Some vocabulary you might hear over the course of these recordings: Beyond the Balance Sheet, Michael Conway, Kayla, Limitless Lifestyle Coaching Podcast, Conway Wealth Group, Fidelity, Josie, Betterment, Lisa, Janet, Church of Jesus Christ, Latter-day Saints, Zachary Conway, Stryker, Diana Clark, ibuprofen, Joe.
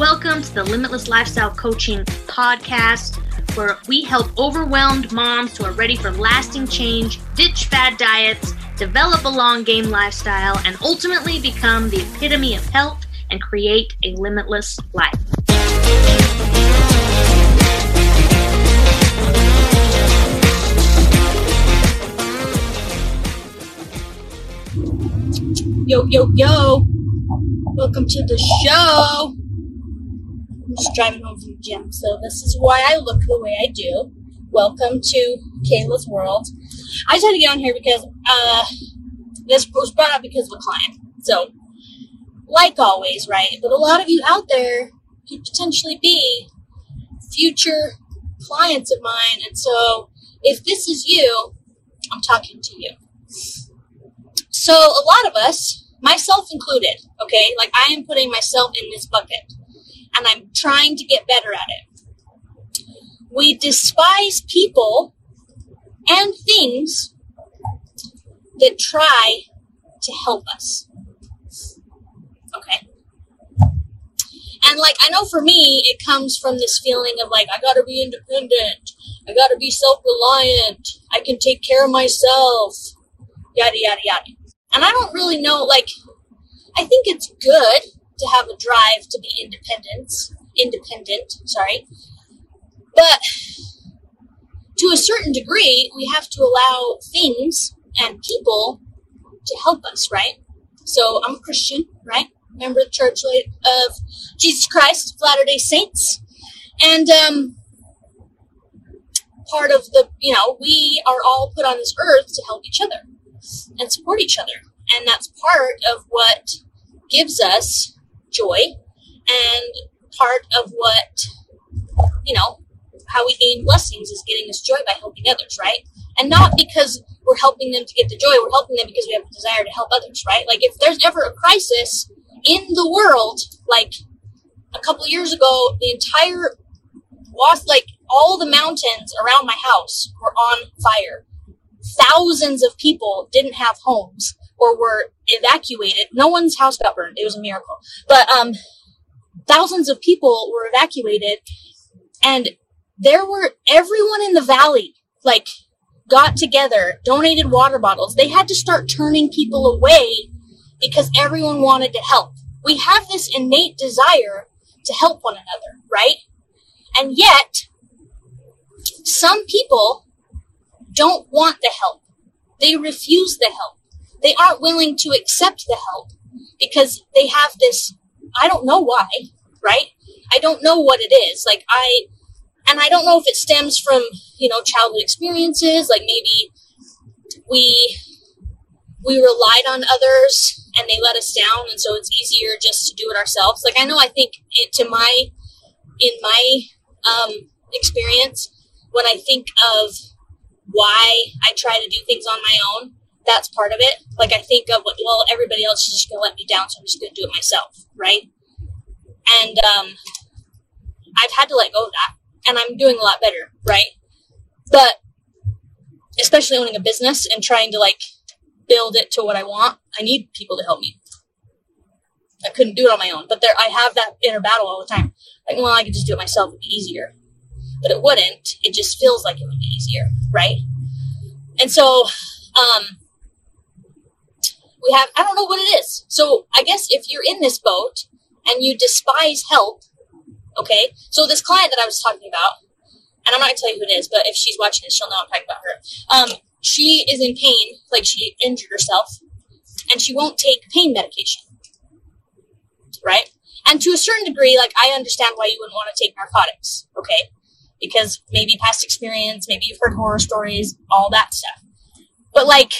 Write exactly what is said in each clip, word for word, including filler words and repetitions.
Welcome to the Limitless Lifestyle Coaching Podcast, where we help overwhelmed moms who are ready for lasting change, ditch fad diets, develop a long game lifestyle, and ultimately become the epitome of health and create a limitless life. Yo, yo, yo. Welcome to the show. I'm just driving home from the gym, so this is why I look the way I do. Welcome to Kayla's World. I just had to get on here because uh, this was brought up because of a client. So, like always, right? But a lot of you out there could potentially be future clients of mine. And so, if this is you, I'm talking to you. So, a lot of us, myself included, okay? Like, I am putting myself in this bucket. And I'm trying to get better at it. We despise people and things that try to help us. Okay. And like, I know for me, it comes from this feeling of like, I gotta be independent. I gotta be self-reliant. I can take care of myself. Yada, yada, yada. And I don't really know, like, I think it's good to have a drive to be independent, independent, sorry. But to a certain degree, we have to allow things and people to help us, right? So I'm a Christian, right? Member of the Church of Jesus Christ, Latter-day Saints. And um, part of the, you know, we are all put on this earth to help each other and support each other. And that's part of what gives us joy, and part of what, you know, how we gain blessings is getting us joy by helping others, right? And not because we're helping them to get the joy, we're helping them because we have a desire to help others, right? Like, if there's ever a crisis in the world, like a couple years ago, the entire, was like all the mountains around my house were on fire. Thousands of people didn't have homes or were evacuated. No one's house got burned. It was a miracle. But um, thousands of people were evacuated, and there were, everyone in the valley, like, got together, donated water bottles. They had to start turning people away because everyone wanted to help. We have this innate desire to help one another, right? And yet, some people don't want the help. They refuse the help. They aren't willing to accept the help because they have this, I don't know why, right? I don't know what it is. Like I, and I don't know if it stems from, you know, childhood experiences. Like maybe we, we relied on others and they let us down. And so it's easier just to do it ourselves. Like I know, I think it, to my, in my um, experience, when I think of why I try to do things on my own, that's part of it. Like, I think of, well, everybody else is just going to let me down, so I'm just going to do it myself, right? And um, I've had to let go of that, and I'm doing a lot better, right? But especially owning a business and trying to, like, build it to what I want, I need people to help me. I couldn't do it on my own, but there, I have that inner battle all the time. Like, well, I could just do it myself. It would be easier. But it wouldn't. It just feels like it would be easier, right? And so um, we have, I don't know what it is. So I guess if you're in this boat and you despise help, okay, so this client that I was talking about, and I'm not going to tell you who it is, but if she's watching this, she'll know I'm talking about her. Um, she is in pain, like she injured herself, and she won't take pain medication, right? And to a certain degree, like, I understand why you wouldn't want to take narcotics, okay? Because maybe past experience, maybe you've heard horror stories, all that stuff. But, like,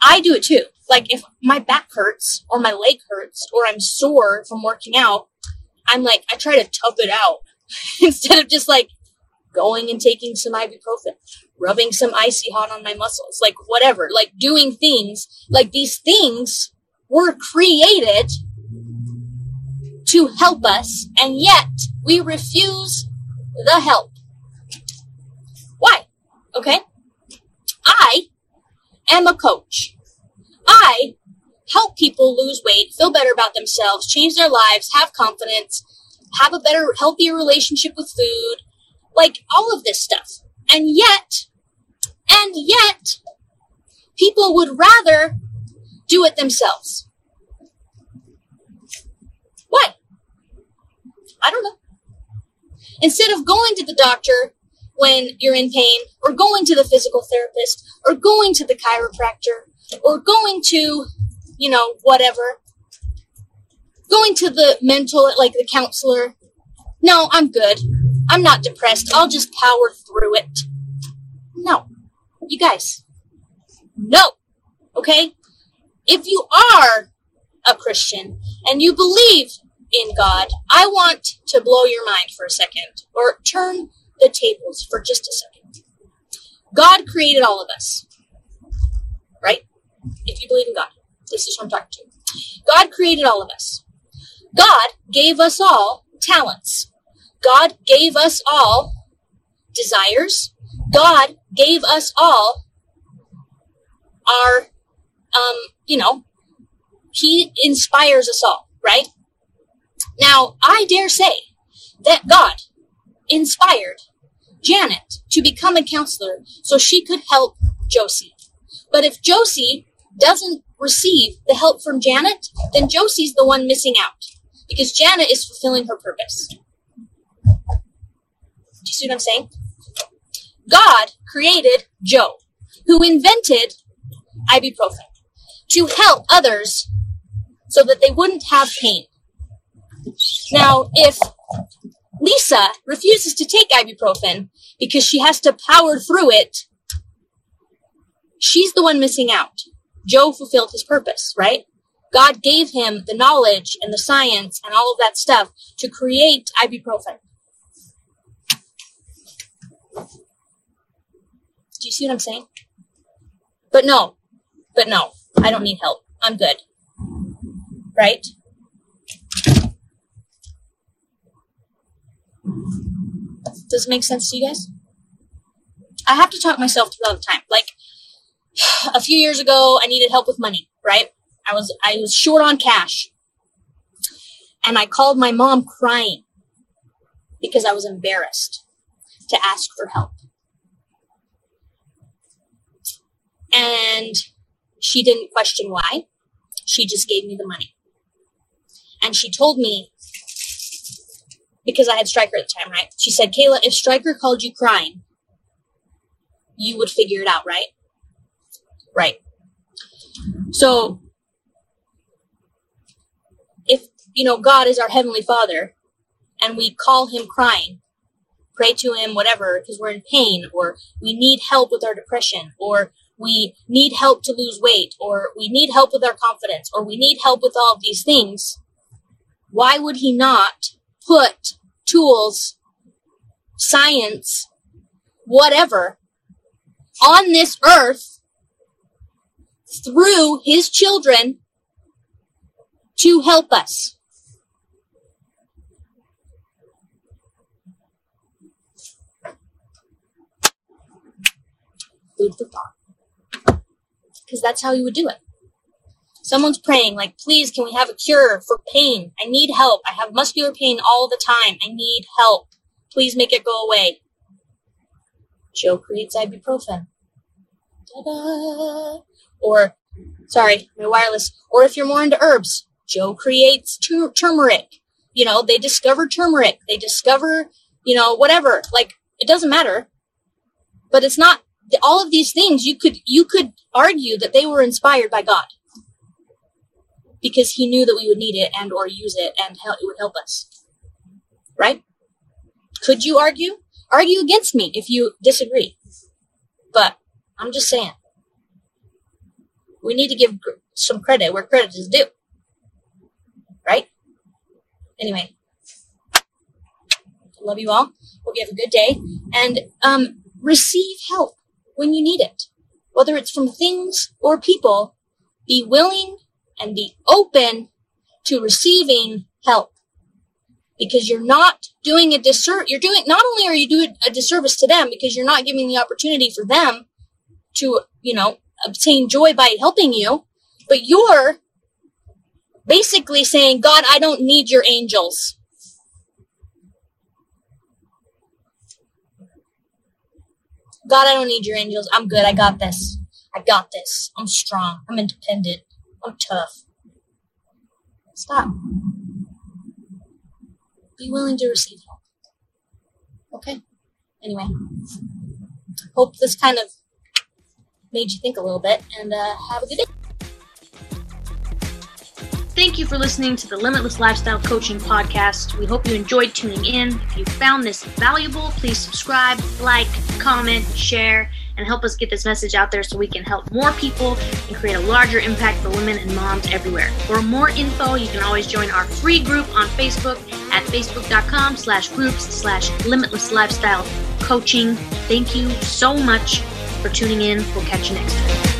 I do it too. Like, if my back hurts or my leg hurts or I'm sore from working out, I'm like, I try to tough it out instead of just, like, going and taking some ibuprofen, rubbing some icy hot on my muscles, like, whatever. Like, doing things. Like, these things were created to help us, and yet we refuse the help. Why? Okay? I am a coach. I help people lose weight, feel better about themselves, change their lives, have confidence, have a better, healthier relationship with food, like all of this stuff. And yet, and yet, people would rather do it themselves. Why? I don't know. Instead of going to the doctor when you're in pain, or going to the physical therapist, or going to the chiropractor, or going to, you know, whatever, going to the mental, like the counselor. No, I'm good. I'm not depressed. I'll just power through it. No, you guys, no. Okay. If you are a Christian and you believe in God, I want to blow your mind for a second, or turn the tables for just a second. God created all of us, right? If you believe in God, this is who I'm talking to. God created all of us. God gave us all talents. God gave us all desires. God gave us all our, um, you know, he inspires us all, right? Now, I dare say that God inspired Janet to become a counselor so she could help Josie. But if Josie doesn't receive the help from Janet, then Josie's the one missing out, because Janet is fulfilling her purpose. Do you see what I'm saying? God created Joe, who invented ibuprofen, to help others so that they wouldn't have pain. Now, if Lisa refuses to take ibuprofen because she has to power through it, she's the one missing out. Joe fulfilled his purpose, right? God gave him the knowledge and the science and all of that stuff to create ibuprofen. Do you see what I'm saying? But no, but no, I don't need help. I'm good, right? Does it make sense to you guys? I have to talk myself through all the time. Like, a few years ago, I needed help with money, right? I was I was short on cash. And I called my mom crying because I was embarrassed to ask for help. And she didn't question why. She just gave me the money. And she told me, because I had Stryker at the time, right? She said, Kayla, if Stryker called you crying, you would figure it out, right? Right. So, if, you know, God is our Heavenly Father, and we call him crying, pray to him, whatever, because we're in pain, or we need help with our depression, or we need help to lose weight, or we need help with our confidence, or we need help with all of these things, why would he not put tools, science, whatever, on this earth through his children to help us? Food for thought. Because that's how you would do it. Someone's praying, like, please, can we have a cure for pain? I need help. I have muscular pain all the time. I need help. Please make it go away. Joe creates ibuprofen. Ta-da! Or, sorry, my wireless. Or if you're more into herbs, Joe creates tur- turmeric. You know, they discover turmeric. They discover, you know, whatever. Like, it doesn't matter. But it's not, all of these things, you could you could argue that they were inspired by God, because he knew that we would need it and or use it, and how it would help us, right? Could you argue? Argue against me if you disagree. But I'm just saying, we need to give some credit where credit is due, right? Anyway, I love you all. Hope you have a good day. And um, receive help when you need it, whether it's from things or people. Be willing and be open to receiving help, because you're not doing a disservice. You're doing, not only are you doing a disservice to them, because you're not giving the opportunity for them to, you know, obtain joy by helping you, but you're basically saying, God, I don't need your angels. God, I don't need your angels. I'm good. I got this. I got this. I'm strong. I'm independent. I'm tough. Stop. Be willing to receive help. Okay? Anyway, hope this kind of made you think a little bit, and uh, have a good day. Thank you for listening to the Limitless Lifestyle Coaching Podcast. We hope you enjoyed tuning in. If you found this valuable, please subscribe, like, comment, share, and help us get this message out there so we can help more people and create a larger impact for women and moms everywhere. For more info, you can always join our free group on Facebook at facebook.com slash groups slash limitless lifestyle coaching. Thank you so much for tuning in. We'll catch you next time.